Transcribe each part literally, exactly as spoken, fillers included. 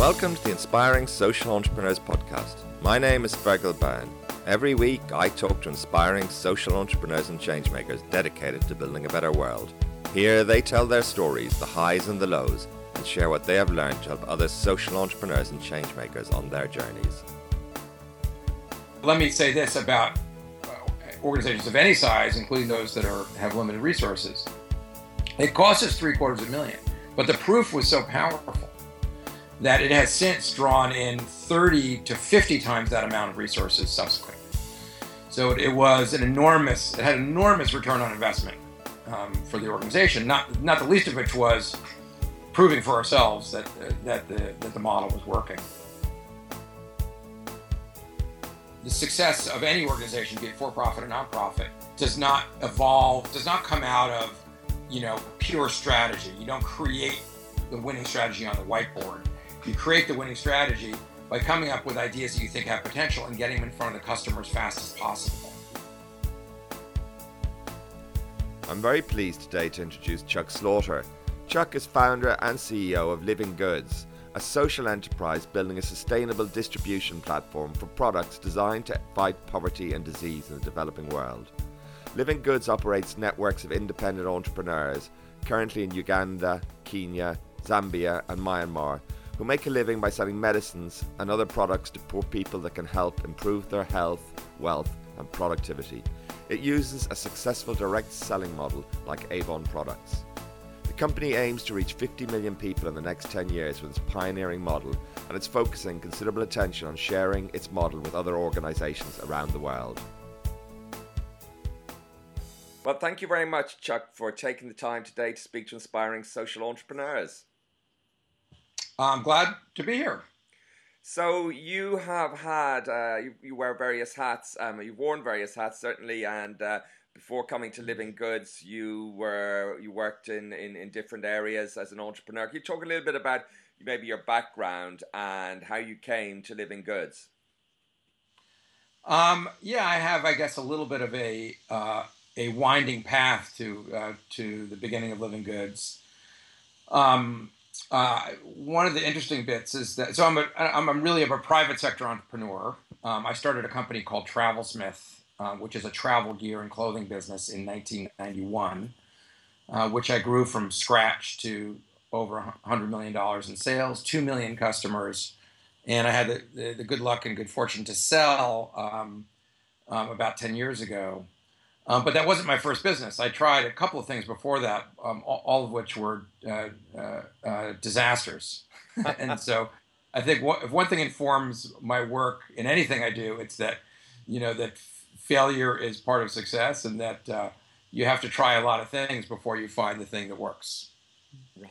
Welcome to the Inspiring Social Entrepreneurs Podcast. My name is Fergal Byrne. Every week, I talk to inspiring social entrepreneurs and changemakers dedicated to building a better world. Here, they tell their stories, the highs and the lows, and share what they have learned to help other social entrepreneurs and changemakers on their journeys. Let me say this about organizations of any size, including those that are have limited resources. It cost us three quarters of a million, but the proof was so powerful that it has since drawn in thirty to fifty times that amount of resources subsequently. So it was an enormous, it had an enormous return on investment um, for the organization, not not the least of which was proving for ourselves that, uh, that, the, that the model was working. The success of any organization, be it for-profit or non-profit, does not evolve, does not come out of, you know, pure strategy. You don't create the winning strategy on the whiteboard. You create the winning strategy by coming up with ideas that you think have potential and getting them in front of the customer as fast as possible. I'm very pleased today to introduce Chuck Slaughter. Chuck is founder and C E O of Living Goods, a social enterprise building a sustainable distribution platform for products designed to fight poverty and disease in the developing world. Living Goods operates networks of independent entrepreneurs, currently in Uganda, Kenya, Zambia, and Myanmar, who make a living by selling medicines and other products to poor people that can help improve their health, wealth, and productivity. It uses a successful direct selling model like Avon products. The company aims to reach fifty million people in the next ten years with its pioneering model, and it's focusing considerable attention on sharing its model with other organizations around the world. Well, thank you very much, Chuck, for taking the time today to speak to inspiring social entrepreneurs. I'm glad to be here. So you have had, uh, you, you wear various hats, um, you've worn various hats certainly, and uh, before coming to Living Goods, you were you worked in, in, in different areas as an entrepreneur. Can you talk a little bit about maybe your background and how you came to Living Goods? Um, yeah, I have, I guess, a little bit of a uh, a winding path to uh, to the beginning of Living Goods. Um. Uh, one of the interesting bits is that, so I'm a, I'm a really of a private sector entrepreneur. Um, I started a company called TravelSmith, um, which is a travel gear and clothing business in nineteen ninety-one, uh, which I grew from scratch to over one hundred million dollars in sales, two million customers. And I had the, the, the good luck and good fortune to sell um, um, about ten years ago. Um, but that wasn't my first business. I tried a couple of things before that, um, all, all of which were uh, uh, uh, disasters. And so I think what, if one thing informs my work in anything I do, it's that, you know, that f- failure is part of success, and that uh, you have to try a lot of things before you find the thing that works.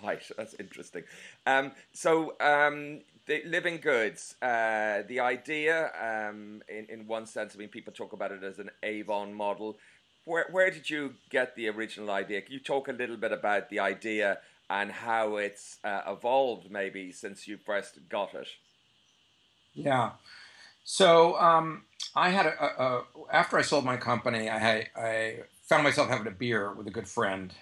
Right. That's interesting. Um, so um, the Living Goods, uh, the idea um, in, in one sense, I mean, people talk about it as an Avon model. Where where did you get the original idea? Can you talk a little bit about the idea and how it's uh, evolved maybe since you first got it? Yeah. So um, I had a, a, after I sold my company, I, had, I found myself having a beer with a good friend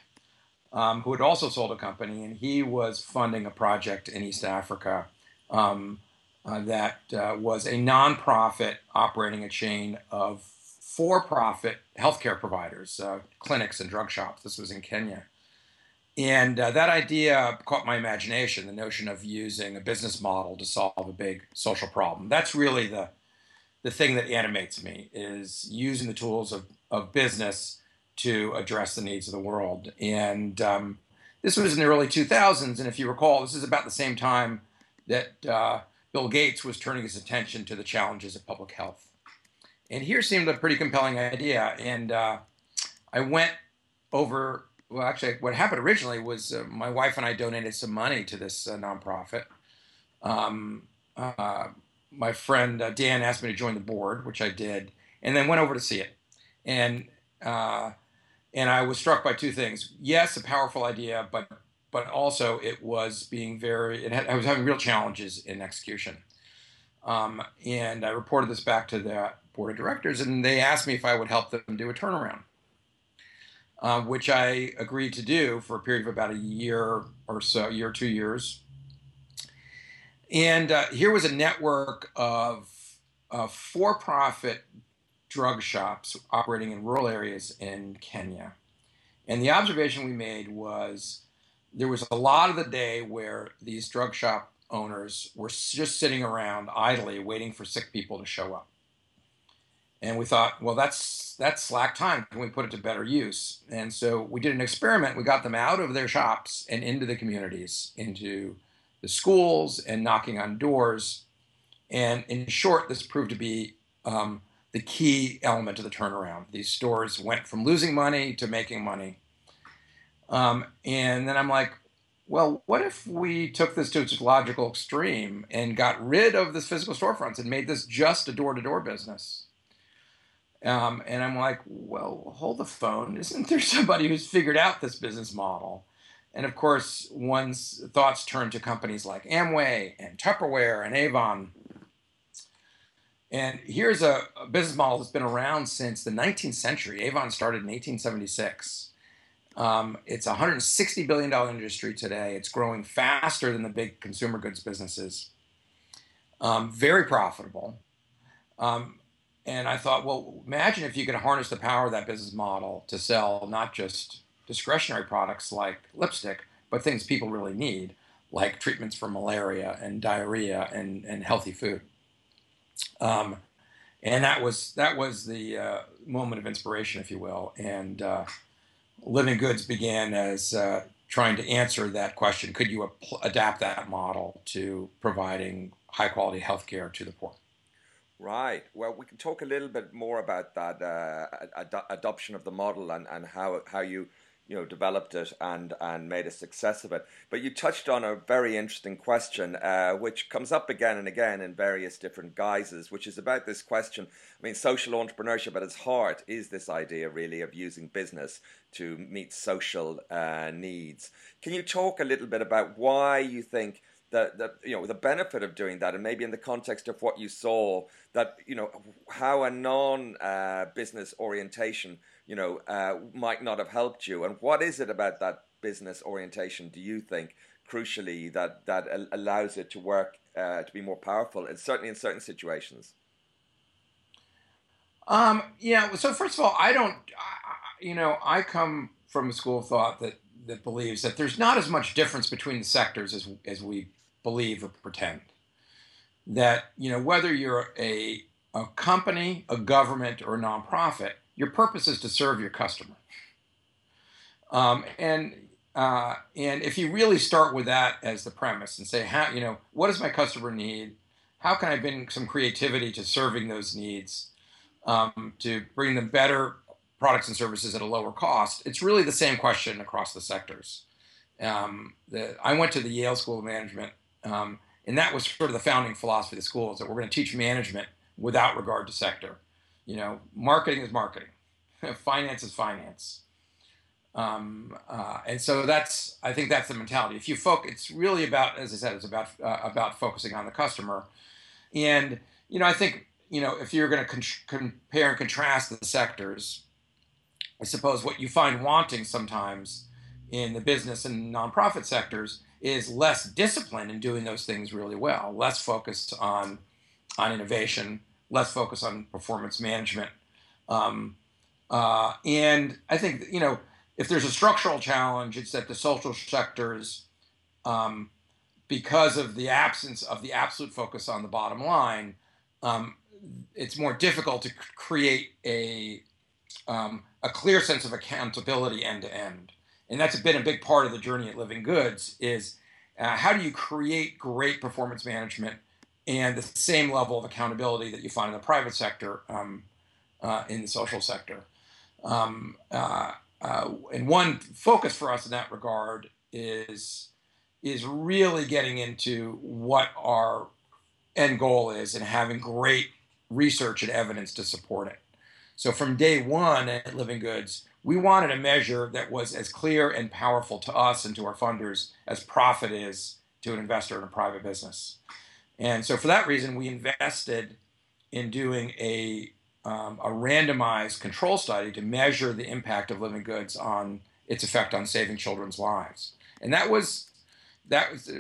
um, who had also sold a company, and he was funding a project in East Africa um, uh, that uh, was a nonprofit operating a chain of for-profit healthcare providers, uh, clinics and drug shops. This was in Kenya. And uh, that idea caught my imagination, the notion of using a business model to solve a big social problem. That's really the the thing that animates me, is using the tools of, of business to address the needs of the world. And um, this was in the early two thousands. And if you recall, this is about the same time that uh, Bill Gates was turning his attention to the challenges of public health. And here seemed a pretty compelling idea, and uh, I went over, well, actually, what happened originally was uh, my wife and I donated some money to this uh, nonprofit. Um, uh, my friend uh, Dan asked me to join the board, which I did, and then went over to see it. And uh, and I was struck by two things. Yes, a powerful idea, but but also it was being very, it had, I was having real challenges in execution. Um, and I reported this back to the board of directors, and they asked me if I would help them do a turnaround, uh, which I agreed to do for a period of about a year or so, year, two years. And uh, here was a network of uh, for-profit drug shops operating in rural areas in Kenya. And the observation we made was there was a lot of the day where these drug shop owners were just sitting around idly waiting for sick people to show up. And we thought, well, that's that's slack time. Can we put it to better use? And so we did an experiment. We got them out of their shops and into the communities, into the schools and knocking on doors. And in short, this proved to be um, the key element of the turnaround. These stores went from losing money to making money. Um, and then I'm like, well, what if we took this to its logical extreme and got rid of this physical storefronts and made this just a door-to-door business? Um, and I'm like, well, hold the phone. Isn't there somebody who's figured out this business model? And of course, one's thoughts turn to companies like Amway and Tupperware and Avon. And here's a, a business model that's been around since the nineteenth century. Avon started in eighteen seventy-six. Um, it's a one hundred sixty billion dollar industry today. It's growing faster than the big consumer goods businesses. Um, very profitable. Um, and I thought, well, imagine if you could harness the power of that business model to sell not just discretionary products like lipstick, but things people really need, like treatments for malaria and diarrhea and, and healthy food. Um, and that was, that was the uh, moment of inspiration, if you will. And uh, Living Goods began as uh, trying to answer that question. Could you adapt that model to providing high-quality health care to the poor? Right. Well, we can talk a little bit more about that uh, ad adoption of the model and, and how, how you, you know, developed it and, and made a success of it. But you touched on a very interesting question, uh, which comes up again and again in various different guises, which is about this question. I mean, social entrepreneurship at its heart is this idea, really, of using business to meet social uh, needs. Can you talk a little bit about why you think The, the, you know, the benefit of doing that, and maybe in the context of what you saw, that, you know, how a non-business uh, orientation, you know, uh, might not have helped you? And what is it about that business orientation, do you think, crucially, that, that allows it to work, uh, to be more powerful, and certainly in certain situations? Um, yeah, so first of all, I don't, I, you know, I come from a school of thought that, that believes that there's not as much difference between the sectors as, as we believe or pretend. That, you know, whether you're a, a company, a government, or a nonprofit, your purpose is to serve your customer. Um, and, uh, and if you really start with that as the premise and say, how, you know, what does my customer need? How can I bring some creativity to serving those needs, um, to bring them better products and services at a lower cost? It's really the same question across the sectors. Um, the, I went to the Yale School of Management, um, and that was sort of the founding philosophy of the school, is that we're going to teach management without regard to sector. You know, marketing is marketing. Finance is finance. Um, uh, and so that's, I think that's the mentality. If you focus, it's really about, as I said, it's about, uh, about focusing on the customer. And, you know, I think, you know, if you're going to con compare and contrast the sectors, I suppose what you find wanting sometimes in the business and nonprofit sectors is less discipline in doing those things really well, less focused on, on innovation, less focus on performance management. Um, uh, and I think, you know, if there's a structural challenge, it's that the social sectors, um, because of the absence of the absolute focus on the bottom line, um, it's more difficult to create a Um, a clear sense of accountability end to end. And that's been a big part of the journey at Living Goods, is uh, how do you create great performance management and the same level of accountability that you find in the private sector, um, uh, in the social sector. Um, uh, uh, and one focus for us in that regard is, is really getting into what our end goal is and having great research and evidence to support it. So from day one at Living Goods, we wanted a measure that was as clear and powerful to us and to our funders as profit is to an investor in a private business. And so for that reason, we invested in doing a, um, a randomized control study to measure the impact of Living Goods on its effect on saving children's lives. And that was, that was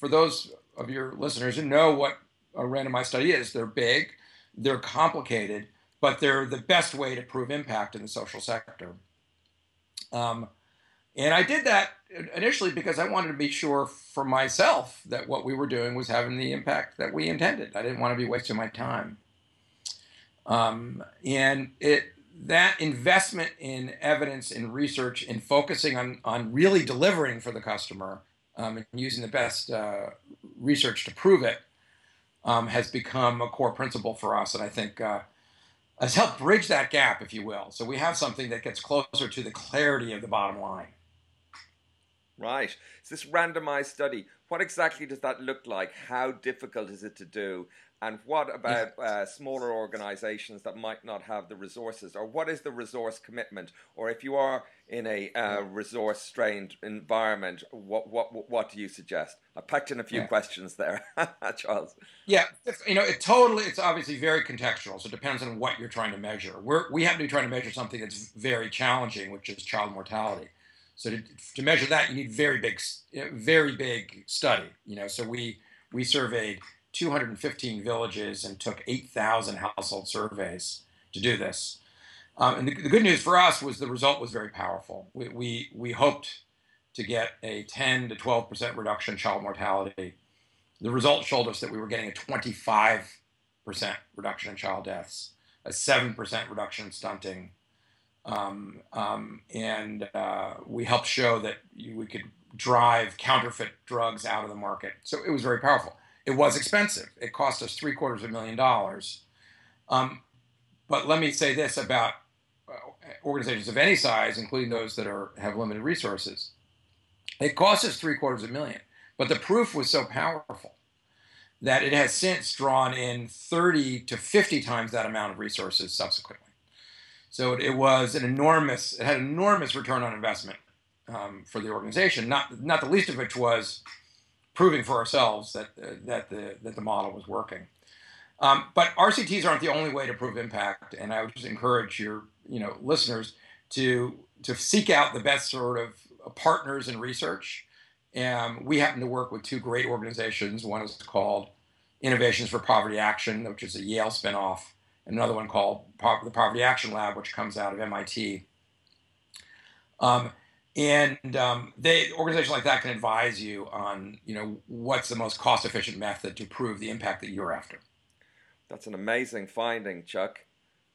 for those of your listeners who know what a randomized study is. They're big, they're complicated, but they're the best way to prove impact in the social sector. Um, and I did that initially because I wanted to be sure for myself that what we were doing was having the impact that we intended. I didn't want to be wasting my time. Um, and it that investment in evidence, in research, in focusing on, on really delivering for the customer um, and using the best uh, research to prove it um, has become a core principle for us. And I think uh, has helped bridge that gap, if you will. So we have something that gets closer to the clarity of the bottom line. Right. So this randomized study, what exactly does that look like? How difficult is it to do? And what about uh, smaller organizations that might not have the resources? Or what is the resource commitment? Or if you are in a uh, resource-strained environment, what, what, what do you suggest? I packed in a few yeah. questions there, Charles. Yeah, it's, you know, it totally, it's obviously very contextual, so it depends on what you're trying to measure. We're, we happen to be trying to measure something that's very challenging, which is child mortality. So to, to measure that, you need very big, very big study. You know, so we, we surveyed two hundred fifteen villages and took eight thousand household surveys to do this. Um, and the, the good news for us was the result was very powerful. We, we, we hoped to get a ten to twelve percent reduction in child mortality. The result showed us that we were getting a twenty-five percent reduction in child deaths, a seven percent reduction in stunting. Um, um, and uh, we helped show that we could drive counterfeit drugs out of the market. So it was very powerful. It was expensive. It cost us three quarters of a million dollars. Um, but let me say this about organizations of any size, including those that are have limited resources. It cost us three quarters of a million. But the proof was so powerful that it has since drawn in thirty to fifty times that amount of resources subsequently. So it was an enormous, it had an enormous return on investment um, for the organization, not, not the least of which was proving for ourselves that, uh, that, the, that the model was working. Um, but R C Ts aren't the only way to prove impact, and I would just encourage your you know, listeners to, to seek out the best sort of partners in research. Um, we happen to work with two great organizations. One is called Innovations for Poverty Action, which is a Yale spinoff, and another one called po- the Poverty Action Lab, which comes out of M I T. Um, And um, they, organizations like that can advise you on, you know, what's the most cost-efficient method to prove the impact that you're after. That's an amazing finding, Chuck.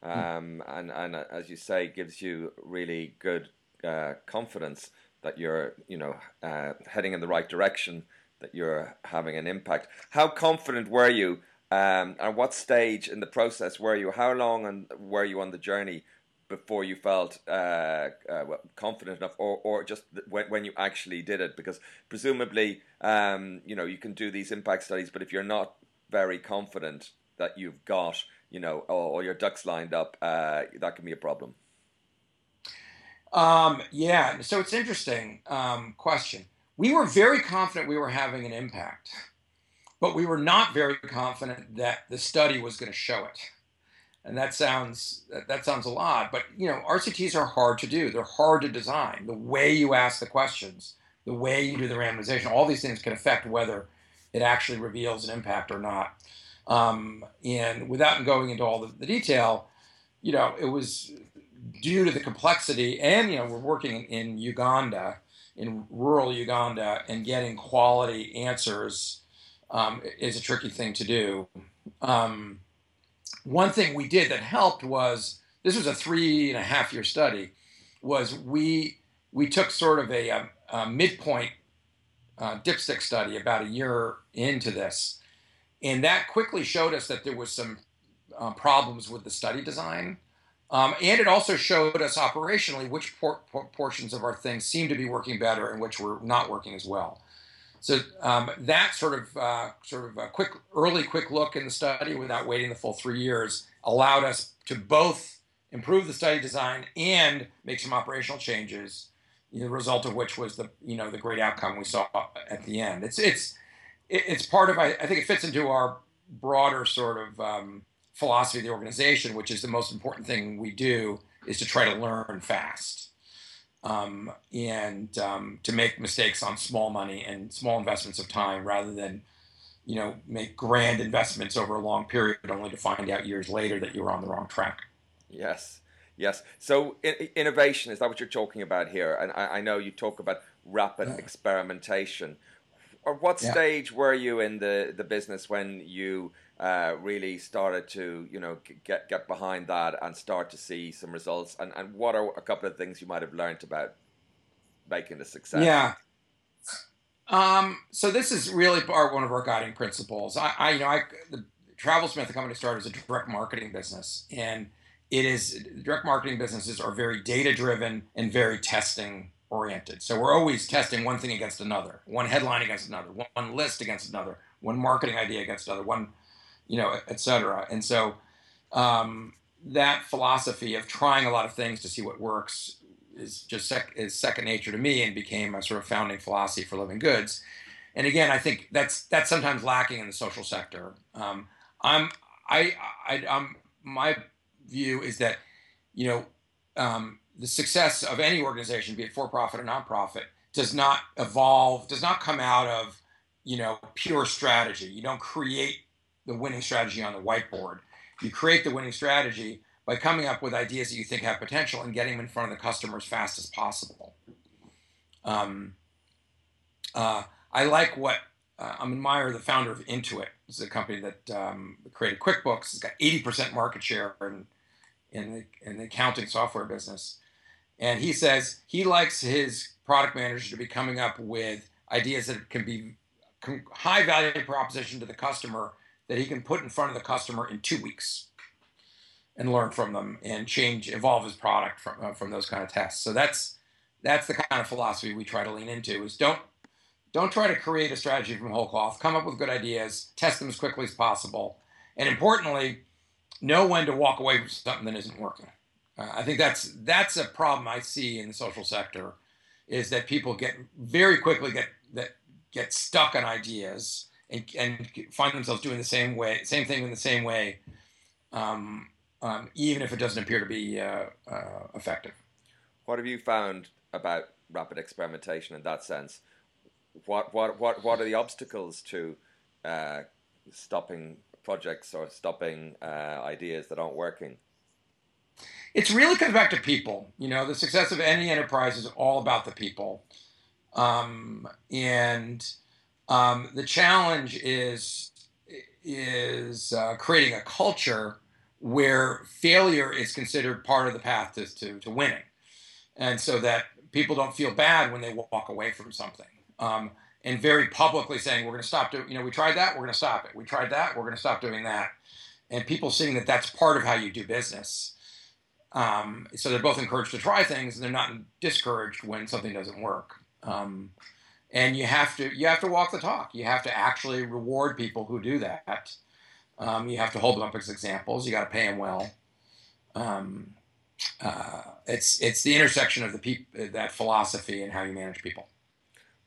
Um, mm. and, and as you say, gives you really good uh, confidence that you're, you know, uh, heading in the right direction, that you're having an impact. How confident were you? Um, at what stage in the process were you? How long on, were you on the journey before you felt uh, uh, confident enough, or, or just when, when you actually did it? Because presumably, um, you know, you can do these impact studies, but if you're not very confident that you've got, you know, or, or your ducks lined up, uh, that can be a problem. Um, yeah, so it's interesting um, question. We were very confident we were having an impact, but we were not very confident that the study was going to show it. And that sounds that sounds a lot, but you know, R C Ts are hard to do. They're hard to design. The way you ask the questions, the way you do the randomization, all these things can affect whether it actually reveals an impact or not. Um, and without going into all the, the detail, you know, it was due to the complexity. And you know, we're working in Uganda, in rural Uganda, and getting quality answers um, is a tricky thing to do. Um, One thing we did that helped was, this was a three and a half year study, was we we took sort of a, a, a midpoint uh, dipstick study about a year into this. And that quickly showed us that there was some uh, problems with the study design. Um, and it also showed us operationally which por- por- portions of our things seemed to be working better and which were not working as well. So um, that sort of uh, sort of a quick early quick look in the study without waiting the full three years allowed us to both improve the study design and make some operational changes. The result of which was the you know the great outcome we saw at the end. It's it's it's part of I, I think it fits into our broader sort of um, philosophy of the organization, which is the most important thing we do is to try to learn fast. Um, and um, to make mistakes on small money and small investments of time rather than you know, make grand investments over a long period only to find out years later that you were on the wrong track. Yes, yes. So in, innovation, is that what you're talking about here? And I, I know you talk about rapid yeah. experimentation. At what yeah. stage were you in the, the business when you uh, really started to, you know, get, get behind that and start to see some results? And, and what are a couple of things you might have learned about making a success? Yeah. Um, so this is really our, one of our guiding principles. I, I you know, I, the TravelSmith, the company started as a direct marketing business, and it is direct marketing businesses are very data-driven and very testing-oriented. So we're always testing one thing against another, one headline against another, one, one list against another, one marketing idea against another, one, you know, et cetera. And so um, that philosophy of trying a lot of things to see what works is just sec is second nature to me and became a sort of founding philosophy for Living Goods. And again, I think that's that's sometimes lacking in the social sector. Um, I'm I I I'm my view is that you know um, the success of any organization, be it for profit or nonprofit, does not evolve, does not come out of you know pure strategy. You don't create the winning strategy on the whiteboard. You create the winning strategy by coming up with ideas that you think have potential and getting them in front of the customer as fast as possible. Um, uh, I like what, uh, I'm admire the founder of Intuit. It's a company that um, created QuickBooks. It's got eighty percent market share in, in, the, in the accounting software business. And he says he likes his product manager to be coming up with ideas that can be high value proposition to the customer that he can put in front of the customer in two weeks. And learn from them and change, evolve his product from, uh, from those kind of tests. So that's that's the kind of philosophy we try to lean into is don't don't try to create a strategy from whole cloth. Come up with good ideas, test them as quickly as possible, and importantly, know when to walk away from something that isn't working. Uh, I think that's that's a problem I see in the social sector is that people get very quickly get that get stuck on ideas and, and find themselves doing the same way, same thing in the same way. Um, Um, even if it doesn't appear to be uh, uh, effective. What have you found about rapid experimentation in that sense? What what what what are the obstacles to uh, stopping projects or stopping uh, ideas that aren't working? It's really comes back to people. You know, the success of any enterprise is all about the people, um, and um, the challenge is is uh, creating a culture where failure is considered part of the path to, to, to winning. And so that people don't feel bad when they walk away from something. Um, and very publicly saying, we're going to stop doing, you know, we tried that, we're going to stop it. We tried that, we're going to stop doing that. And people seeing that that's part of how you do business. Um, so they're both encouraged to try things and they're not discouraged when something doesn't work. Um, and you have to, you have to walk the talk. You have to actually reward people who do that. Um, you have to hold them up as examples. You got to pay them well. Um, uh, it's it's the intersection of the peop that philosophy and how you manage people.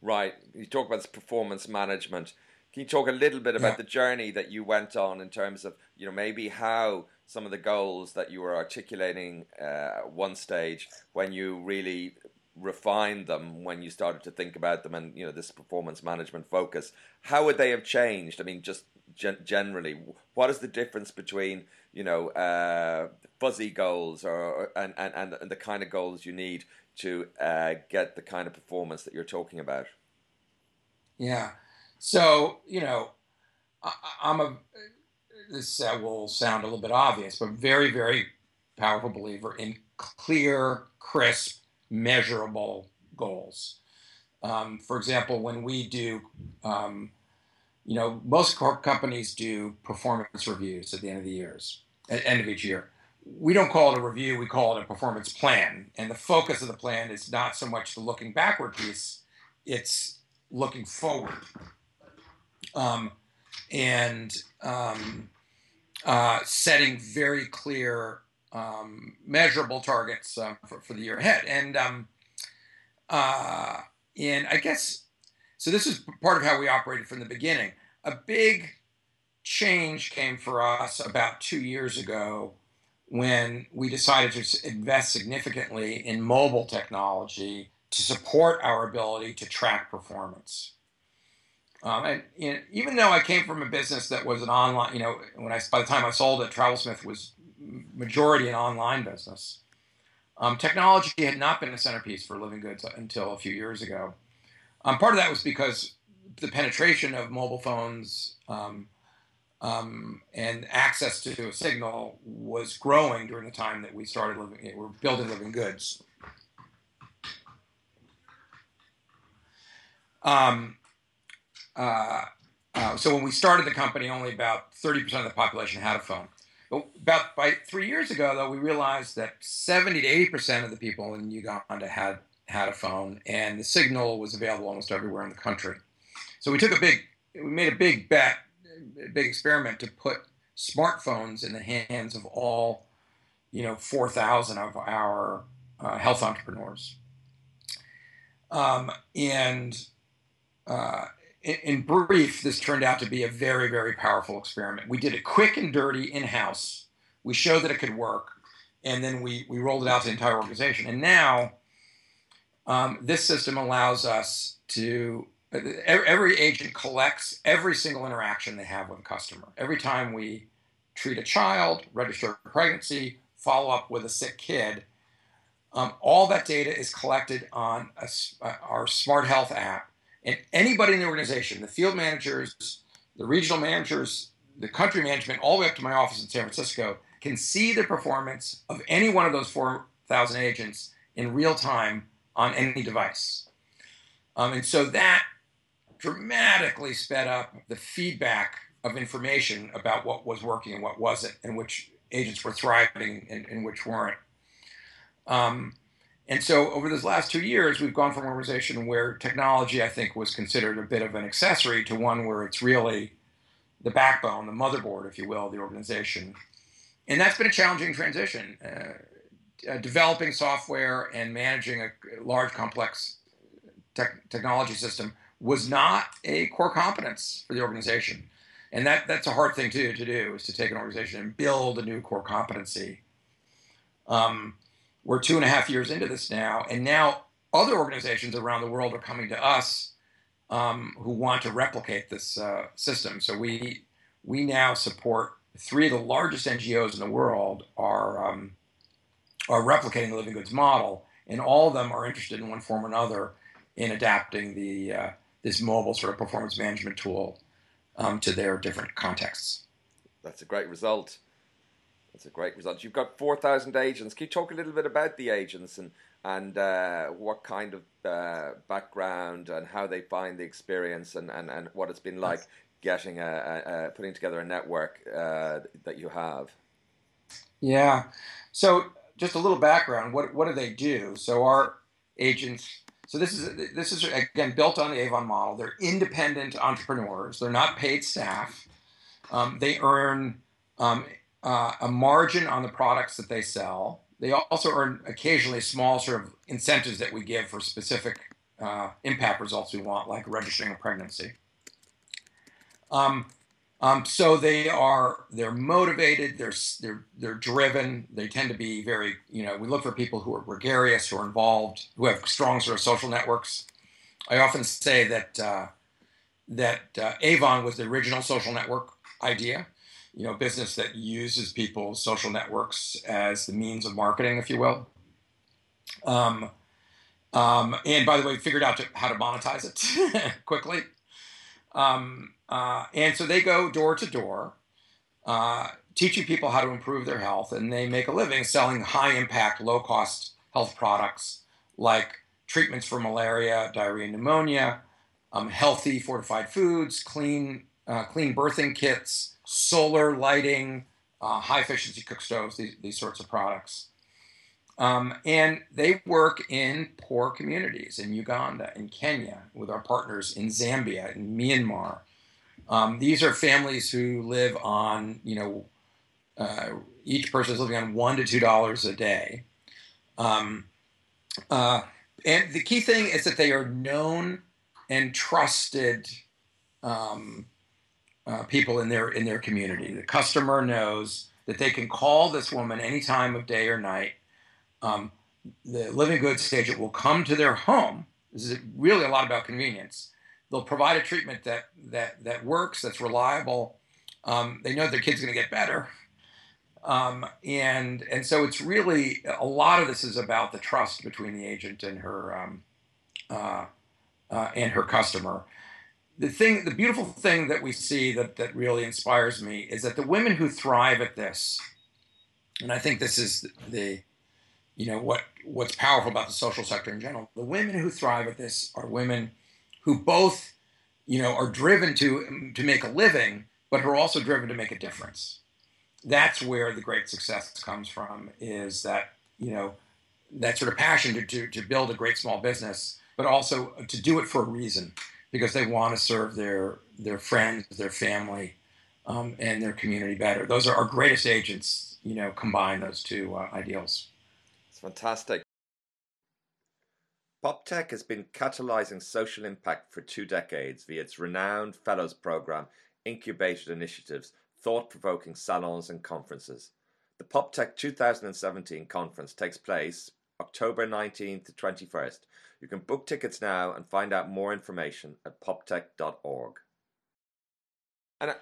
Right. You talk about this performance management. Can you talk a little bit about yeah. the journey that you went on in terms of you know maybe how some of the goals that you were articulating uh, at one stage when you really refined them, when you started to think about them, and you know this performance management focus. How would they have changed? I mean, just Gen generally, what is the difference between you know uh, fuzzy goals or and, and and the kind of goals you need to uh, get the kind of performance that you're talking about? Yeah, so you know, I, I'm a this uh, will sound a little bit obvious, but very very powerful believer in clear, crisp, measurable goals. Um, for example, when we do. Um, You know, most corp companies do performance reviews at the end of the years, at the end of each year. We don't call it a review, we call it a performance plan. And the focus of the plan is not so much the looking backward piece, it's looking forward. Um, and um, uh, setting very clear, um, measurable targets uh, for, for the year ahead. And, um, uh, and I guess... So this is part of how we operated from the beginning. A big change came for us about two years ago when we decided to invest significantly in mobile technology to support our ability to track performance. Um, and you know, even though I came from a business that was an online, you know, when I by the time I sold it, TravelSmith was majority an online business. Um, technology had not been a centerpiece for Living Goods until a few years ago. Um, part of that was because the penetration of mobile phones um, um, and access to a signal was growing during the time that we started living, we were building Living Goods. Um, uh, uh, so when we started the company, only about thirty percent of the population had a phone. About by three years ago, though, we realized that seventy to eighty percent of the people in Uganda had had a phone, and the signal was available almost everywhere in the country. So we took a big, we made a big bet, a big experiment to put smartphones in the hands of all, you know, four thousand of our uh, health entrepreneurs. Um, and uh, in brief, this turned out to be a very, very powerful experiment. We did it quick and dirty in-house. We showed that it could work, and then we, we rolled it out to the entire organization. And now um, this system allows us to, every agent collects every single interaction they have with a customer. Every time we treat a child, register a pregnancy, follow up with a sick kid, um, all that data is collected on a, uh, our Smart Health app. And anybody in the organization, the field managers, the regional managers, the country management, all the way up to my office in San Francisco, can see the performance of any one of those four thousand agents in real time on any device. Um, and so that dramatically sped up the feedback of information about what was working and what wasn't, and which agents were thriving and, and which weren't. Um, And so over these last two years, we've gone from an organization where technology, I think, was considered a bit of an accessory to one where it's really the backbone, the motherboard, if you will, of the organization. And that's been a challenging transition. Uh, uh, developing software and managing a large, complex tech technology system was not a core competence for the organization. And that, that's a hard thing to, to do, is to take an organization and build a new core competency. Um, We're two and a half years into this now, and now other organizations around the world are coming to us um, who want to replicate this uh, system. So we we now support three of the largest N G Os in the world are um, are replicating the Living Goods model, and all of them are interested in one form or another in adapting the uh, this mobile sort of performance management tool um, to their different contexts. That's a great result. That's a great result. You've got four thousand agents. Can you talk a little bit about the agents and, and uh, what kind of uh, background and how they find the experience and, and, and what it's been like getting a, a, a putting together a network uh, that you have? Yeah. So just a little background. What what do they do? So our agents. So this is this is again built on the Avon model. They're independent entrepreneurs. They're not paid staff. Um, they earn. Um, Uh, a margin on the products that they sell. They also earn occasionally small sort of incentives that we give for specific uh, impact results we want, like registering a pregnancy. Um, um, so they are they're motivated, they're they're they're driven. They tend to be very you know we look for people who are gregarious, who are involved, who have strong sort of social networks. I often say that uh, that uh, Avon was the original social network idea. You know, business that uses people's social networks as the means of marketing, if you will. Um, um, and by the way, figured out to, how to monetize it quickly. Um, uh, and so they go door to door, uh, teaching people how to improve their health, and they make a living selling high-impact, low-cost health products like treatments for malaria, diarrhea, pneumonia, um, healthy fortified foods, clean, uh, clean birthing kits, solar lighting, uh, high-efficiency cook stoves, these, these sorts of products. Um, and they work in poor communities in Uganda, in Kenya, with our partners in Zambia, in Myanmar. Um, these are families who live on, you know, uh, each person is living on one to two dollars a day. Um, uh, and the key thing is that they are known and trusted um Uh, people in their in their community. The customer knows that they can call this woman any time of day or night. Um, the Living Goods agent will come to their home. This is really a lot about convenience. they'll provide a treatment that that that works, that's reliable. Um, they know their kid's going to get better, um, and and so it's really a lot of this is about the trust between the agent and her um, uh, uh, and her customer. The thing, the beautiful thing that we see that that really inspires me is that the women who thrive at this, and I think this is the you know, what, what's powerful about the social sector in general, the women who thrive at this are women who both, you know, are driven to, to make a living, but who are also driven to make a difference. That's where the great success comes from, is that, you know, that sort of passion to, to, to build a great small business, but also to do it for a reason, because they want to serve their, their friends, their family, um, and their community better. Those are our greatest agents, you know, combine those two uh, ideals. Fantastic. PopTech has been catalyzing social impact for two decades via its renowned Fellows Program, incubated initiatives, thought-provoking salons and conferences. The PopTech two thousand seventeen conference takes place October nineteenth to twenty-first. You can book tickets now and find out more information at poptech dot org. And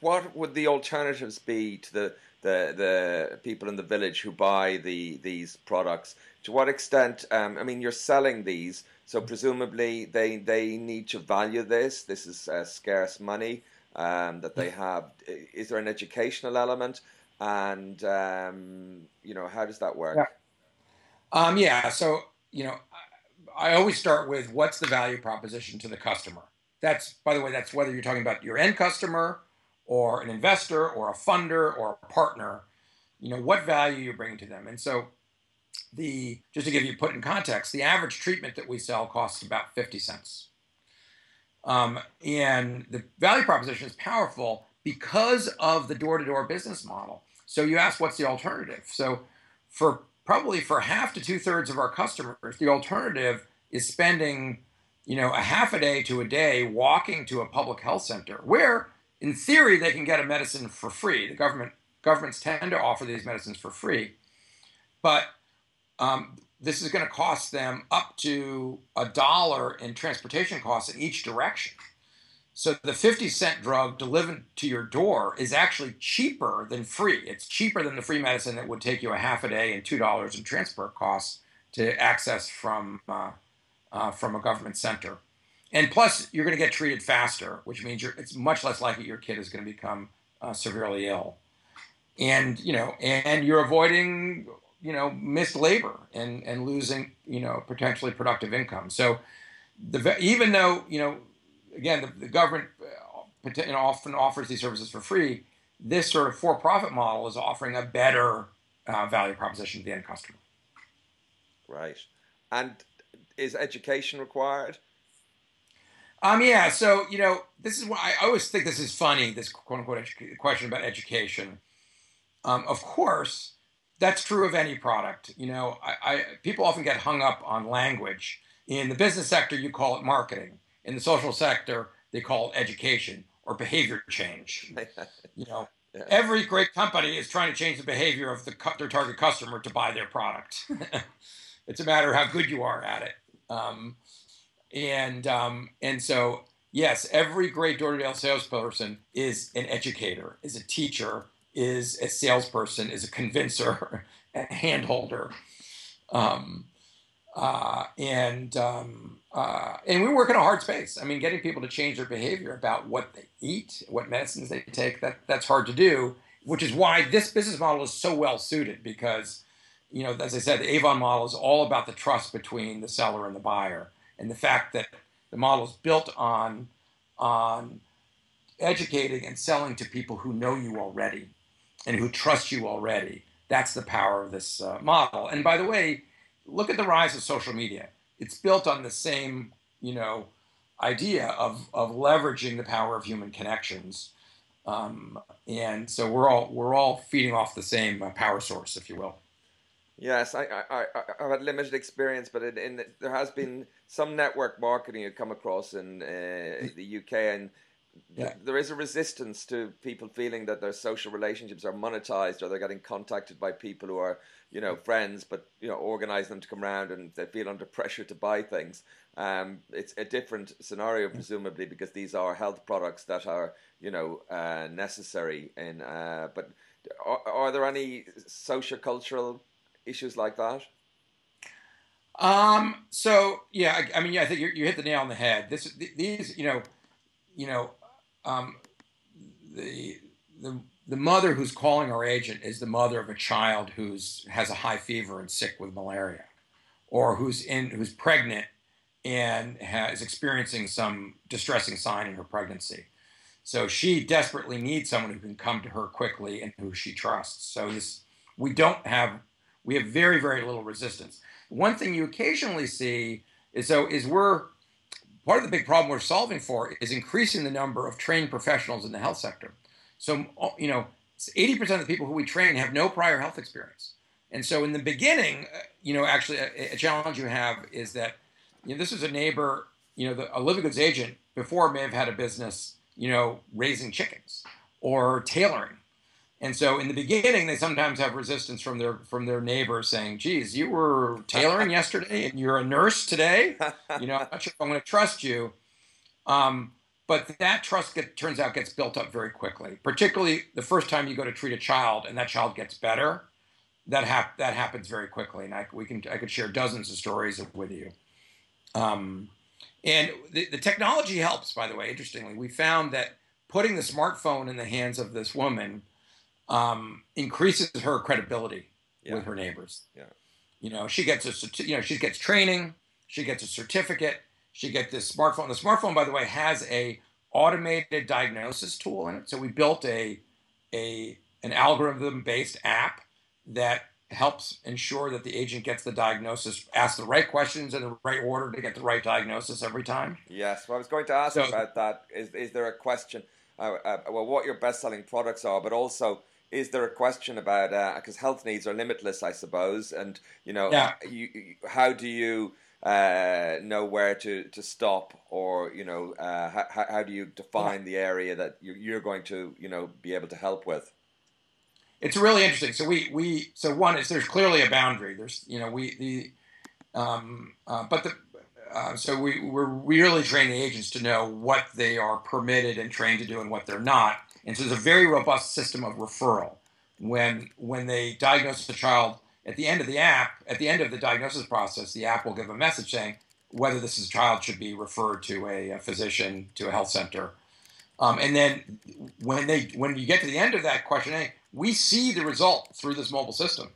what would the alternatives be to the, the, the people in the village who buy the these products? To what extent, um, I mean, you're selling these, so presumably they, they need to value this. This is uh, scarce money um, that they have. Is there an educational element? And, um, you know, how does that work? Yeah. Um, yeah, so, you know, I always start with what's the value proposition to the customer. That's, by the way, that's whether you're talking about your end customer or an investor or a funder or a partner, you know, what value you're bringing to them. And so the, just to give you put in context, the average treatment that we sell costs about fifty cents. Um, and the value proposition is powerful because of the door-to-door business model. So you ask, what's the alternative? So for probably for half to two thirds of our customers, the alternative is spending, you know, a half a day to a day walking to a public health center where, in theory, they can get a medicine for free. The government governments tend to offer these medicines for free, but um, this is going to cost them up to a dollar in transportation costs in each direction. So the fifty cent drug delivered to your door is actually cheaper than free. It's cheaper than the free medicine that would take you a half a day and two dollars in transport costs to access from uh, Uh, from a government center. And plus, you're going to get treated faster, which means you're, it's much less likely your kid is going to become uh, severely ill. And, you know, and you're avoiding, you know, missed labor and, and losing, you know, potentially productive income. So the, even though, you know, again, the, the government often offers these services for free, this sort of for-profit model is offering a better uh, value proposition to the end customer. Right. And is education required? Um, yeah, so, you know, this is why I always think this is funny, this quote-unquote question about education. Um, of course, that's true of any product. You know, I, I, people often get hung up on language. In the business sector, you call it marketing. In the social sector, they call it education or behavior change. You know, yeah. Every great company is trying to change the behavior of the, their target customer to buy their product. It's a matter of how good you are at it. Um, and um, and so, yes, every great door-to-door salesperson is an educator, is a teacher, is a salesperson, is a convincer, a handholder. Um, uh, and, um, uh, and we work in a hard space. I mean, getting people to change their behavior about what they eat, what medicines they take, that, that's hard to do, which is why this business model is so well-suited, because you know, as I said, the Avon model is all about the trust between the seller and the buyer, and the fact that the model is built on on educating and selling to people who know you already and who trust you already. That's the power of this uh, model. And by the way, look at the rise of social media. It's built on the same, you know, idea of of leveraging the power of human connections. Um, and so we're all we're all feeding off the same uh, power source, if you will. Yes, I, I, I, I've had limited experience, but in, in, there has been some network marketing you come across in uh, the U K, and yeah. th there is a resistance to people feeling that their social relationships are monetized, or they're getting contacted by people who are, you know, friends, but, you know, organize them to come around, and they feel under pressure to buy things. Um, it's a different scenario, presumably, because these are health products that are, you know, uh, necessary. In, uh, but are, are there any socio-cultural issues like that? Um, so, yeah, I, I mean, yeah, I think you, you hit the nail on the head. This, these, you know, you know, um, the, the, the mother who's calling our agent is the mother of a child who's has a high fever and sick with malaria, or who's in, who's pregnant and is experiencing some distressing sign in her pregnancy. So she desperately needs someone who can come to her quickly and who she trusts. So this, we don't have, we have very, very little resistance. One thing you occasionally see is, so is we're, part of the big problem we're solving for is increasing the number of trained professionals in the health sector. So, you know, eighty percent of the people who we train have no prior health experience. And so in the beginning, you know, actually a, a challenge you have is that, you know, this is a neighbor, you know, the, a Living Goods agent before may have had a business, you know, raising chickens or tailoring. And so in the beginning, they sometimes have resistance from their from their neighbors saying, geez, you were tailoring yesterday and you're a nurse today. You know, I'm not sure if I'm going to trust you. Um, but that trust get, turns out gets built up very quickly, particularly the first time you go to treat a child and that child gets better. That, hap that happens very quickly. And I, we can, I could share dozens of stories with you. Um, and the, the technology helps, by the way. Interestingly, we found that putting the smartphone in the hands of this woman um, increases her credibility yeah. with her neighbors. Yeah. You know, she gets a, you know, she gets training, she gets a certificate, she gets this smartphone. The smartphone, by the way, has a automated diagnosis tool in it. So we built a, a, an algorithm based app that helps ensure that the agent gets the diagnosis, asks the right questions in the right order to get the right diagnosis every time. Yes, well, I was going to ask so, about that. Is, is there a question, uh, uh, well, what your best-selling products are, but also is there a question about, because uh, health needs are limitless, I suppose, and, you know, yeah. you, you, how do you uh, know where to, to stop, or, you know, uh, how, how do you define yeah. the area that you, you're going to, you know, be able to help with? It's really interesting. So we, we so one is there's clearly a boundary. There's you know we the um, uh, but the uh, so we we're really training the agents to know what they are permitted and trained to do and what they're not. And so there's a very robust system of referral. When when they diagnose a child, at the end of the app, at the end of the diagnosis process, the app will give a message saying whether this is a child should be referred to a, a physician, to a health center. Um, and then when they when you get to the end of that questionnaire, we see the result through this mobile system.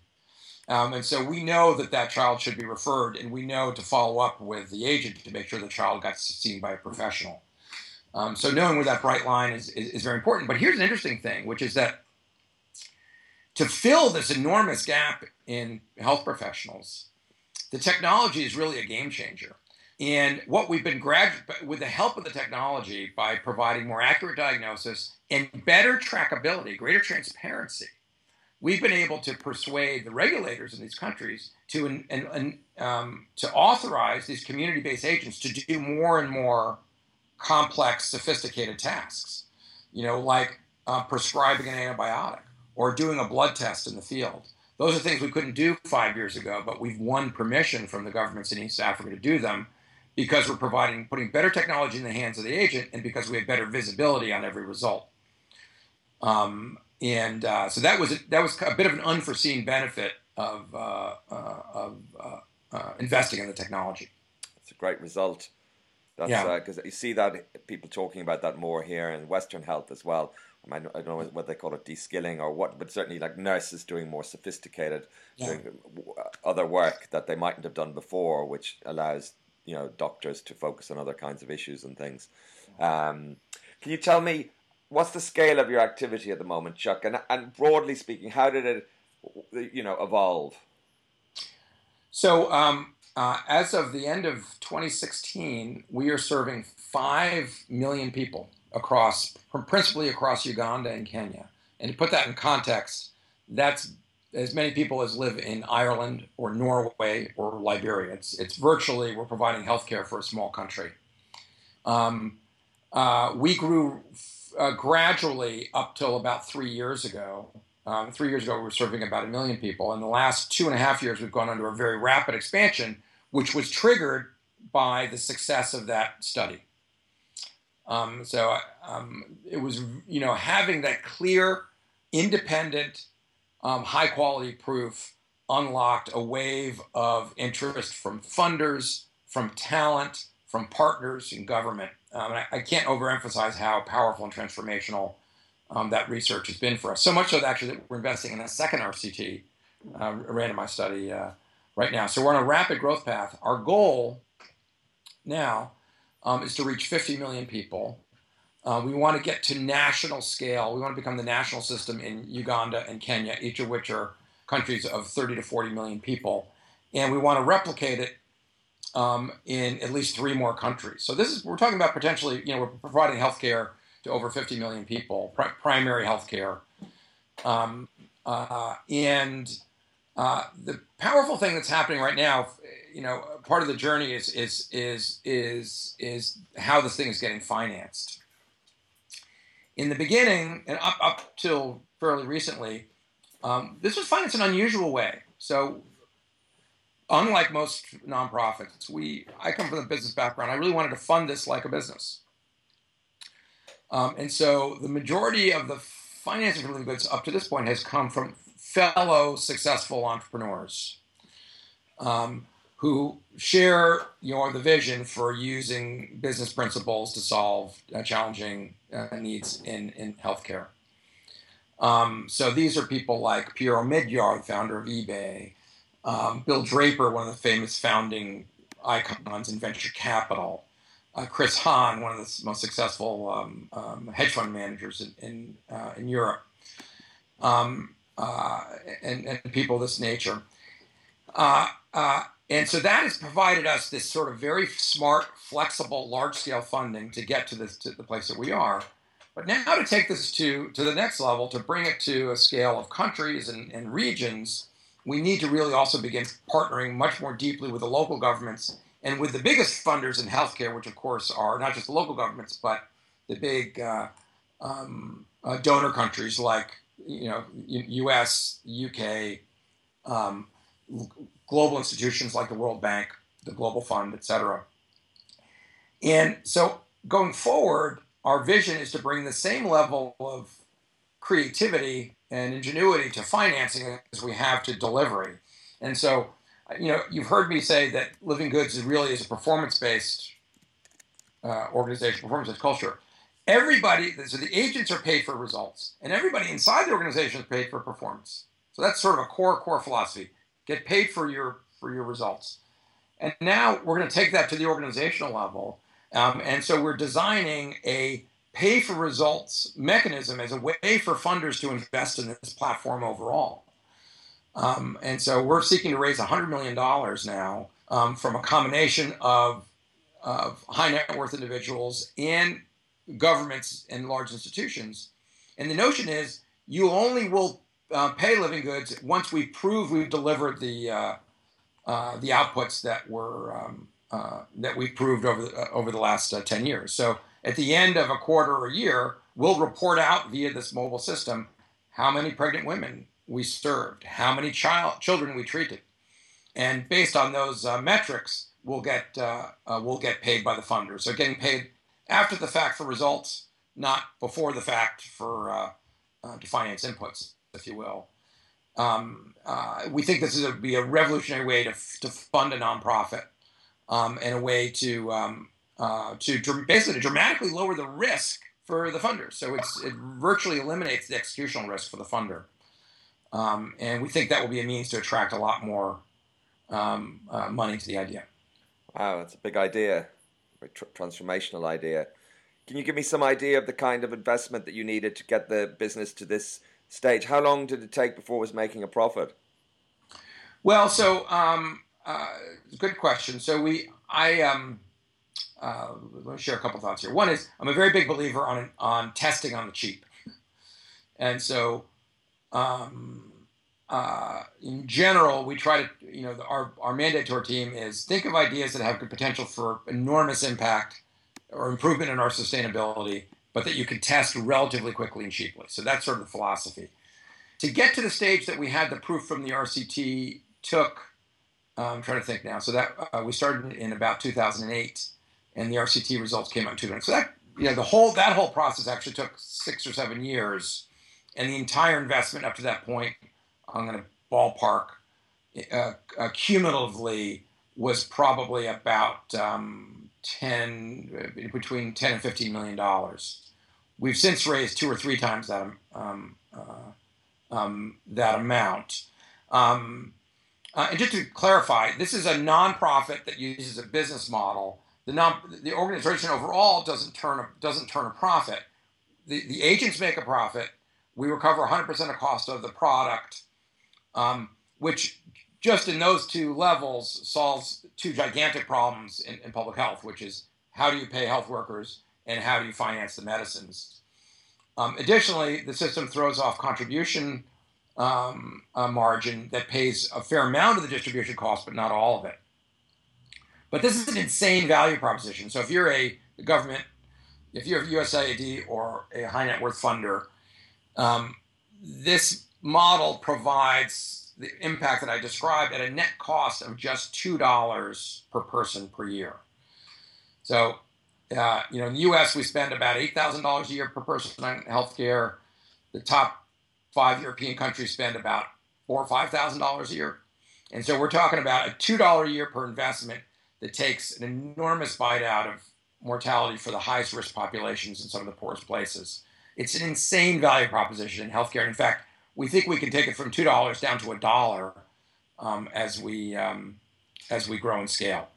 Um, and so we know that that child should be referred, and we know to follow up with the agent to make sure the child got seen by a professional. Um, so knowing where that bright line is, is, is very important. But here's an interesting thing, which is that to fill this enormous gap in health professionals, the technology is really a game changer. And what we've been graduating with the help of the technology by providing more accurate diagnosis and better trackability, greater transparency, we've been able to persuade the regulators in these countries to an, an, um, to authorize these community-based agents to do more and more complex, sophisticated tasks, you know, like uh, prescribing an antibiotic or doing a blood test in the field. Those are things we couldn't do five years ago, but we've won permission from the governments in East Africa to do them, because we're providing, putting better technology in the hands of the agent, and because we have better visibility on every result. Um, and uh, so that was a, that was a bit of an unforeseen benefit of, uh, uh, of uh, uh, investing in the technology. That's a great result. That's, yeah, because uh, you see that people talking about that more here in Western health as well. I, mean, I don't know what they call it, de-skilling or what, but certainly like nurses doing more sophisticated, yeah, doing other work that they mightn't have done before, which allows, you know, doctors to focus on other kinds of issues and things. Um, can you tell me, what's the scale of your activity at the moment, Chuck? And, and broadly speaking, how did it, you know, evolve? So um, uh, as of the end of twenty sixteen, we are serving five million people across, principally across Uganda and Kenya. And to put that in context, that's as many people as live in Ireland or Norway or Liberia. It's, it's virtually, we're providing healthcare for a small country. Um, Uh, we grew uh, gradually up till about three years ago. Um, three years ago, we were serving about a million people. In the last two and a half years, we've gone under a very rapid expansion, which was triggered by the success of that study. Um, so um, it was, you know, having that clear, independent, um, high-quality proof unlocked a wave of interest from funders, from talent, from partners in government. Um, and I, I can't overemphasize how powerful and transformational um, that research has been for us. So much so that actually that we're investing in a second R C T, uh, a randomized study uh, right now. So we're on a rapid growth path. Our goal now um, is to reach fifty million people. Uh, we want to get to national scale. We want to become the national system in Uganda and Kenya, each of which are countries of thirty to forty million people. And we want to replicate it Um, in at least three more countries. So this is, we're talking about potentially, you know, we're providing healthcare to over fifty million people, pri primary healthcare. Um, uh, and uh, the powerful thing that's happening right now, you know, part of the journey is, is, is, is, is how this thing is getting financed. In the beginning, and up, up till fairly recently, um, this was financed in an unusual way. So unlike most nonprofits, we, I come from a business background. I really wanted to fund this like a business. Um, and so the majority of the financing for Living Goods up to this point has come from fellow successful entrepreneurs um, who share your the vision for using business principles to solve uh, challenging uh, needs in, in healthcare. Um, so these are people like Pierre Omidyar, the founder of eBay, Um, Bill Draper, one of the famous founding icons in venture capital. Uh, Chris Hahn, one of the most successful um, um, hedge fund managers in, in, uh, in Europe. Um, uh, and, and people of this nature. Uh, uh, and so that has provided us this sort of very smart, flexible, large-scale funding to get to, this, to the place that we are. But now to take this to, to the next level, to bring it to a scale of countries and, and regions, we need to really also begin partnering much more deeply with the local governments and with the biggest funders in healthcare, which of course are not just the local governments, but the big uh, um, uh, donor countries like, you know, U S, U K, um, global institutions like the World Bank, the Global Fund, et cetera. And so going forward, our vision is to bring the same level of creativity and ingenuity to financing as we have to delivery. And so, you know, you've heard me say that Living Goods really is a performance-based uh, organization, performance-based culture. Everybody, so the agents are paid for results, and everybody inside the organization is paid for performance. So that's sort of a core, core philosophy. Get paid for your, for your results. And now we're going to take that to the organizational level. Um, and so we're designing a pay for results mechanism as a way for funders to invest in this platform overall. Um, and so we're seeking to raise one hundred million dollars now um, from a combination of, of high net worth individuals and governments and large institutions. And the notion is you only will uh, pay Living Goods once we prove we've delivered the, uh, uh, the outputs that, were, um, uh, that we've proved over the, uh, over the last uh, ten years. So at the end of a quarter or a year, we'll report out via this mobile system how many pregnant women we served, how many child children we treated, and based on those uh, metrics, we'll get uh, uh, we'll get paid by the funders. So getting paid after the fact for results, not before the fact for uh, uh, to finance inputs, if you will. Um, uh, we think this is a, be a revolutionary way to to fund a nonprofit um, and a way to um, Uh, to basically to dramatically lower the risk for the funder. So it's, it virtually eliminates the executional risk for the funder. Um, and we think that will be a means to attract a lot more um, uh, money to the idea. Wow, that's a big idea, a tr transformational idea. Can you give me some idea of the kind of investment that you needed to get the business to this stage? How long did it take before it was making a profit? Well, so um, uh, good question. So we, I... Um, Uh, let me share a couple thoughts here. One is I'm a very big believer on on testing on the cheap, and so um, uh, in general we try to, you know, the, our our mandate to our team is think of ideas that have good potential for enormous impact or improvement in our sustainability, but that you can test relatively quickly and cheaply. So that's sort of the philosophy. To get to the stage that we had the proof from the R C T took, uh, I'm trying to think now, so that uh, we started in about two thousand eight, and the R C T results came out in two thousand. So that, you know, the whole, that whole process actually took six or seven years, and the entire investment up to that point, I'm going to ballpark, uh, uh, cumulatively was probably about um, ten, between ten and fifteen million dollars. We've since raised two or three times that um, uh, um, that amount. Um, uh, and just to clarify, this is a nonprofit that uses a business model. The non, the organization overall doesn't turn a, doesn't turn a profit. The the agents make a profit. We recover one hundred percent of cost of the product, um, which just in those two levels solves two gigantic problems in, in public health, which is how do you pay health workers and how do you finance the medicines? Um, additionally, the system throws off contribution um, a margin that pays a fair amount of the distribution cost, but not all of it. But this is an insane value proposition. So if you're a government, if you're a U S A I D or a high net worth funder, Um, this model provides the impact that I described at a net cost of just two dollars per person per year. So, uh, you know, in the U S we spend about eight thousand dollars a year per person on healthcare. The top five European countries spend about four thousand or five thousand dollars a year. And so we're talking about a two dollars a year per investment that takes an enormous bite out of mortality for the highest risk populations in some of the poorest places. It's an insane value proposition in healthcare. In fact, we think we can take it from two dollars down to a dollar um, as we um, as we grow and scale.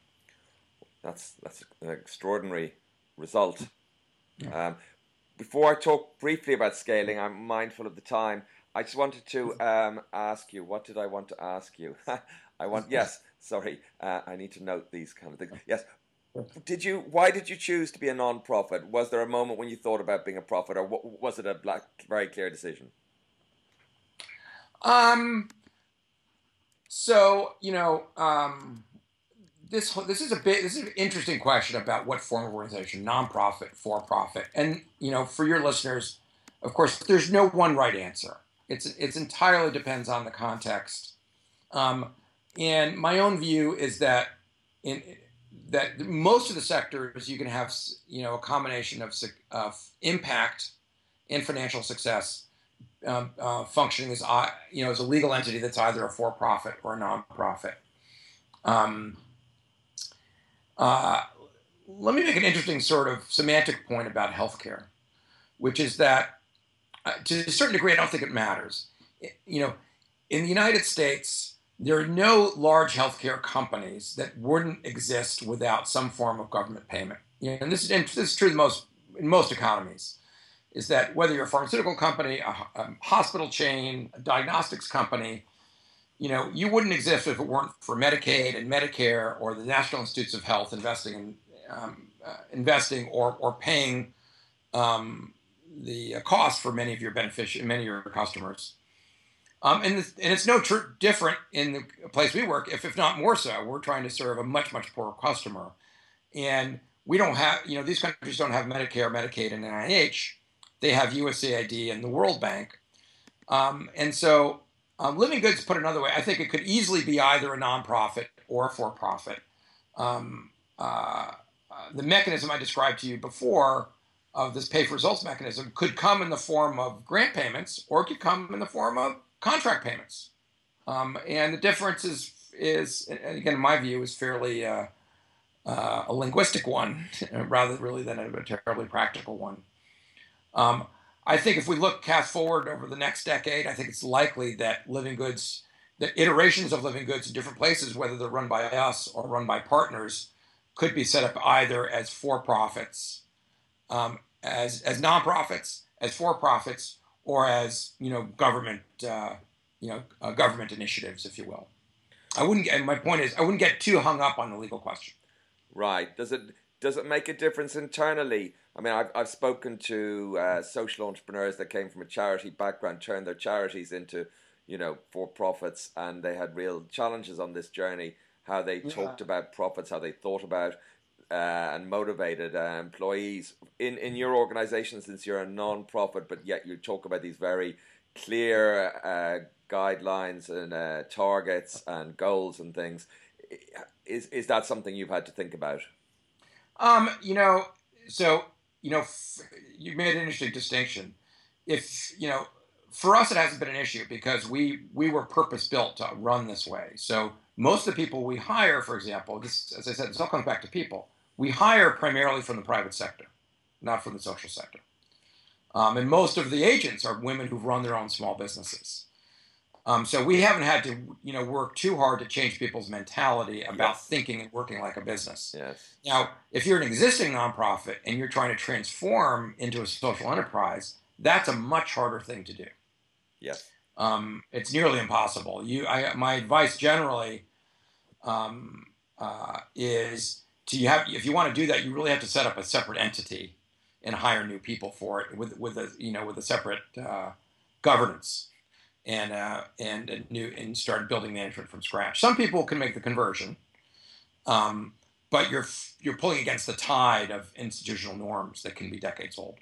That's that's an extraordinary result. Yeah. Um, before I talk briefly about scaling, I'm mindful of the time. I just wanted to um, ask you. What did I want to ask you? I want yes. Sorry, uh, I need to note these kind of things. Yes. Did you? Why did you choose to be a non-profit? Was there a moment when you thought about being a profit, or was it a black, very clear decision? Um. So you know, um, this this is a bit this is an interesting question about what form of organization, non-profit, for-profit, and you know, for your listeners, of course, there's no one right answer. It's it's entirely depends on the context. Um, and my own view is that in. that most of the sectors you can have, you know, a combination of, of impact and financial success um, uh, functioning as, you know, as a legal entity that's either a for-profit or a non-profit. Um, uh, let me make an interesting sort of semantic point about healthcare, which is that uh, to a certain degree, I don't think it matters. It, you know, in the United States, there are no large healthcare companies that wouldn't exist without some form of government payment. And this is, and this is true in most, in most economies, is that whether you're a pharmaceutical company, a, a hospital chain, a diagnostics company, you know, you wouldn't exist if it weren't for Medicaid and Medicare or the National Institutes of Health investing in, um, uh, investing or, or paying um, the cost for many of your beneficiaries, many of your customers. Um, and, this, and it's no tr different in the place we work, if, if not more so. We're trying to serve a much, much poorer customer. And we don't have, you know, these countries don't have Medicare, Medicaid, and N I H. They have U S A I D and the World Bank. Um, and so um, Living Goods, put another way, I think it could easily be either a nonprofit or a for-profit. Um, uh, uh, the mechanism I described to you before of this pay-for-results mechanism could come in the form of grant payments or it could come in the form of contract payments, um, and the difference is, is and again, in my view, is fairly uh, uh, a linguistic one, rather really than a, a terribly practical one. Um, I think if we look cast forward over the next decade, I think it's likely that Living Goods, the iterations of Living Goods in different places, whether they're run by us or run by partners, could be set up either as for-profits, um, as as non-profits, as for-profits, or as, you know, government, uh, you know, uh, government initiatives, if you will. I wouldn't. And my point is, I wouldn't get too hung up on the legal question. Right. Does it does it make a difference internally? I mean, I've I've spoken to uh, social entrepreneurs that came from a charity background, turned their charities into, you know, for profits, and they had real challenges on this journey. How they yeah. talked about profits, how they thought about uh, and motivated uh, employees. In, in your organization, since you're a non-profit, but yet you talk about these very clear uh, guidelines and uh, targets and goals and things, is is that something you've had to think about? Um, you know, so, you know, f you made an interesting distinction. If, you know, for us, it hasn't been an issue because we, we were purpose-built to run this way. So most of the people we hire, for example, this, as I said, this all comes back to people. We hire primarily from the private sector, not from the social sector. Um, and most of the agents are women who've run their own small businesses. Um, so we haven't had to, you know, work too hard to change people's mentality about yes. thinking and working like a business. Yes. Now, if you're an existing nonprofit and you're trying to transform into a social enterprise, that's a much harder thing to do. Yes. Um, it's nearly impossible. You, I, my advice generally um, uh, is to you have, if you want to do that, you really have to set up a separate entity and hire new people for it with with a you know with a separate uh, governance and uh, and a new and start building management from scratch. Some people can make the conversion, um, but you're you're pulling against the tide of institutional norms that can be decades old.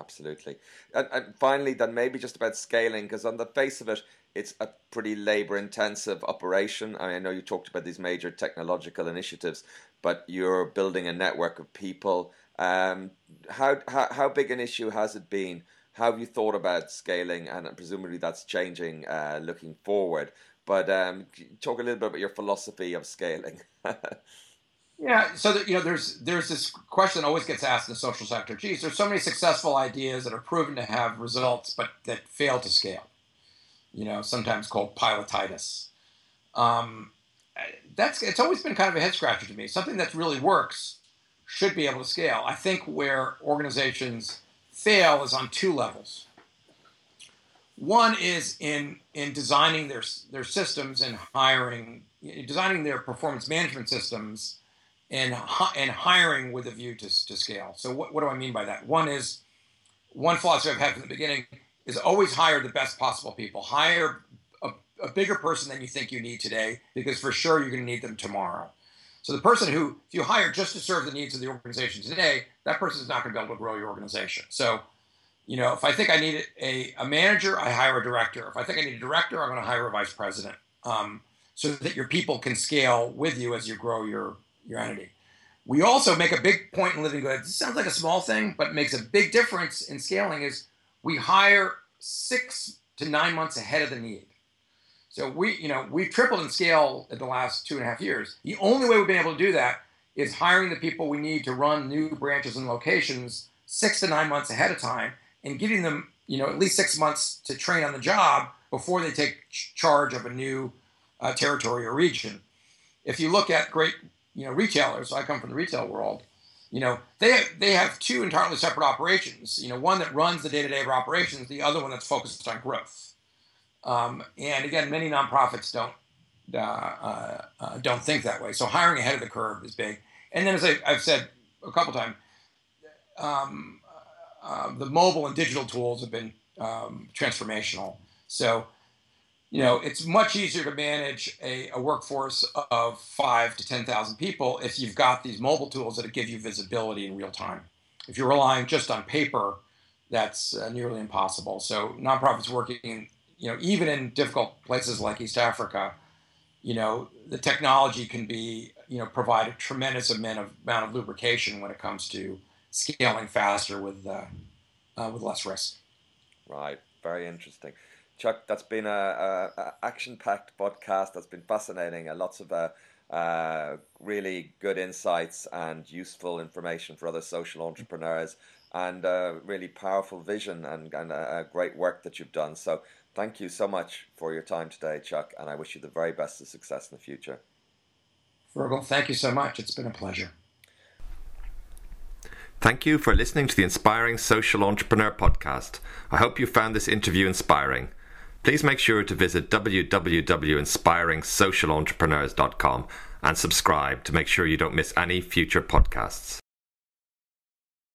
Absolutely. And, and finally, then maybe just about scaling, because on the face of it, it's a pretty labor-intensive operation. I mean, I know you talked about these major technological initiatives, but you're building a network of people. Um, how, how, how big an issue has it been? How have you thought about scaling? And presumably that's changing uh, looking forward. But um, talk a little bit about your philosophy of scaling. Yeah, so that, you know, there's there's this question that always gets asked in the social sector. Geez, there's so many successful ideas that are proven to have results, but that fail to scale. You know, sometimes called pilotitis. Um, that's it's always been kind of a head scratcher to me. Something that really works should be able to scale. I think where organizations fail is on two levels. One is in in designing their their systems and hiring, designing their performance management systems. And, and hiring with a view to, to scale. So what, what do I mean by that? One is, one philosophy I've had from the beginning is always hire the best possible people. Hire a, a bigger person than you think you need today, because for sure you're going to need them tomorrow. So the person who, if you hire just to serve the needs of the organization today, that person is not going to be able to grow your organization. So, you know, if I think I need a, a manager, I hire a director. If I think I need a director, I'm going to hire a vice president, um, so that your people can scale with you as you grow your your entity. We also make a big point in Living Goods. It sounds like a small thing, but makes a big difference in scaling is we hire six to nine months ahead of the need. So we, you know, we've tripled in scale in the last two and a half years. The only way we've been able to do that is hiring the people we need to run new branches and locations six to nine months ahead of time and giving them, you know, at least six months to train on the job before they take charge of a new uh, territory or region. If you look at great You know, retailers, so I come from the retail world, you know, they have, they have two entirely separate operations, you know, one that runs the day-to-day of operations, the other one that's focused on growth. Um, and again, many nonprofits don't, uh, uh, uh, don't think that way. So hiring ahead of the curve is big. And then as I, I've said a couple times, um, uh, the mobile and digital tools have been um, transformational. So you know, it's much easier to manage a, a workforce of five to ten thousand people if you've got these mobile tools that give you visibility in real time. If you're relying just on paper, that's uh, nearly impossible. So nonprofits working, in, you know, even in difficult places like East Africa, you know, the technology can be, you know, provide a tremendous amount of, amount of lubrication when it comes to scaling faster with, uh, uh, with less risk. Right. Very interesting. Chuck, that's been a, a, a action-packed podcast. That's been fascinating. Uh, lots of uh, uh, really good insights and useful information for other social entrepreneurs, and uh, really powerful vision and, and uh, great work that you've done. So thank you so much for your time today, Chuck, and I wish you the very best of success in the future. Fergal, thank you so much. It's been a pleasure. Thank you for listening to the Inspiring Social Entrepreneur podcast. I hope you found this interview inspiring. Please make sure to visit w w w dot inspiring social entrepreneurs dot com and subscribe to make sure you don't miss any future podcasts.